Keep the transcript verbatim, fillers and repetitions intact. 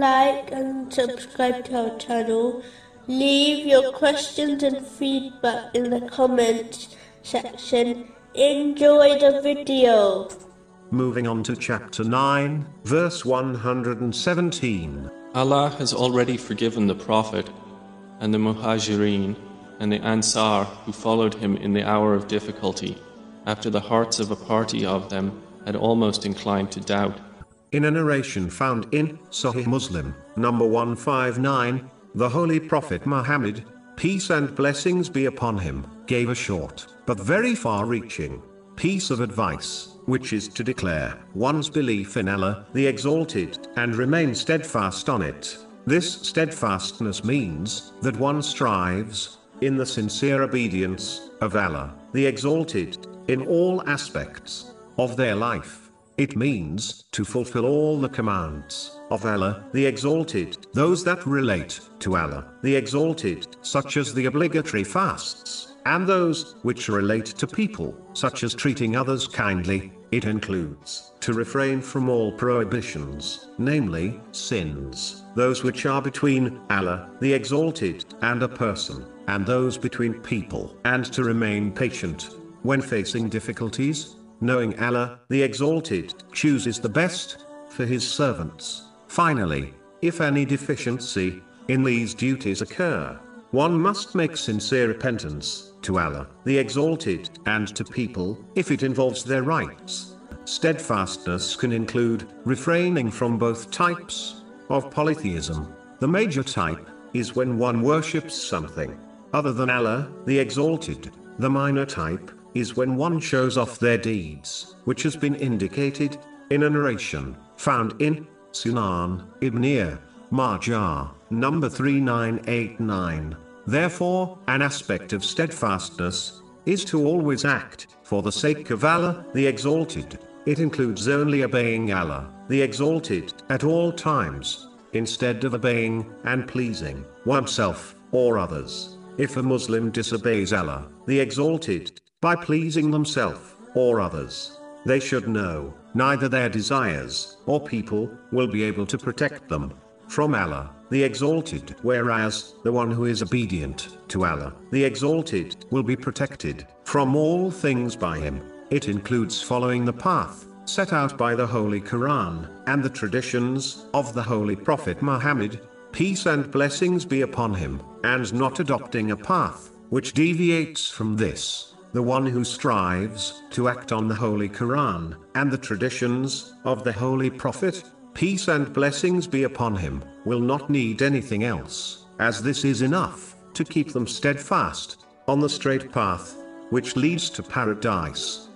like and subscribe to our channel. Leave your questions and feedback in the comments section. Enjoy the video. Moving on to chapter nine, verse one hundred seventeen. Allah has already forgiven the Prophet and the Muhajireen and the Ansar who followed him in the hour of difficulty, after the hearts of a party of them had almost inclined to doubt. In a narration found in Sahih Muslim, number one fifty-nine, the Holy Prophet Muhammad, peace and blessings be upon him, gave a short, but very far-reaching, piece of advice, which is to declare one's belief in Allah, the Exalted, and remain steadfast on it. This steadfastness means that one strives, in the sincere obedience of Allah, the Exalted, in all aspects of their life. It means to fulfill all the commands of Allah, the Exalted, those that relate to Allah, the Exalted, such as the obligatory fasts, and those which relate to people, such as treating others kindly. It includes to refrain from all prohibitions, namely, sins, those which are between Allah, the Exalted, and a person, and those between people, and to remain patient when facing difficulties, knowing Allah, the Exalted, chooses the best for His servants. Finally, if any deficiency in these duties occur, one must make sincere repentance to Allah, the Exalted, and to people, if it involves their rights. Steadfastness can include refraining from both types of polytheism. The major type is when one worships something other than Allah, the Exalted. The minor type is when one shows off their deeds, which has been indicated in a narration found in Sunan Ibn Majah, number three nine eight nine. Therefore, an aspect of steadfastness is to always act for the sake of Allah, the Exalted. It includes only obeying Allah, the Exalted, at all times, instead of obeying and pleasing oneself or others. If a Muslim disobeys Allah, the Exalted, by pleasing themselves or others, they should know neither their desires or people will be able to protect them from Allah, the Exalted, whereas the one who is obedient to Allah, the Exalted, will be protected from all things by him. It includes following the path set out by the Holy Quran and the traditions of the Holy Prophet Muhammad, peace and blessings be upon him, and not adopting a path which deviates from this. The one who strives to act on the Holy Quran and the traditions of the Holy Prophet, peace and blessings be upon him, will not need anything else, as this is enough to keep them steadfast on the straight path which leads to paradise.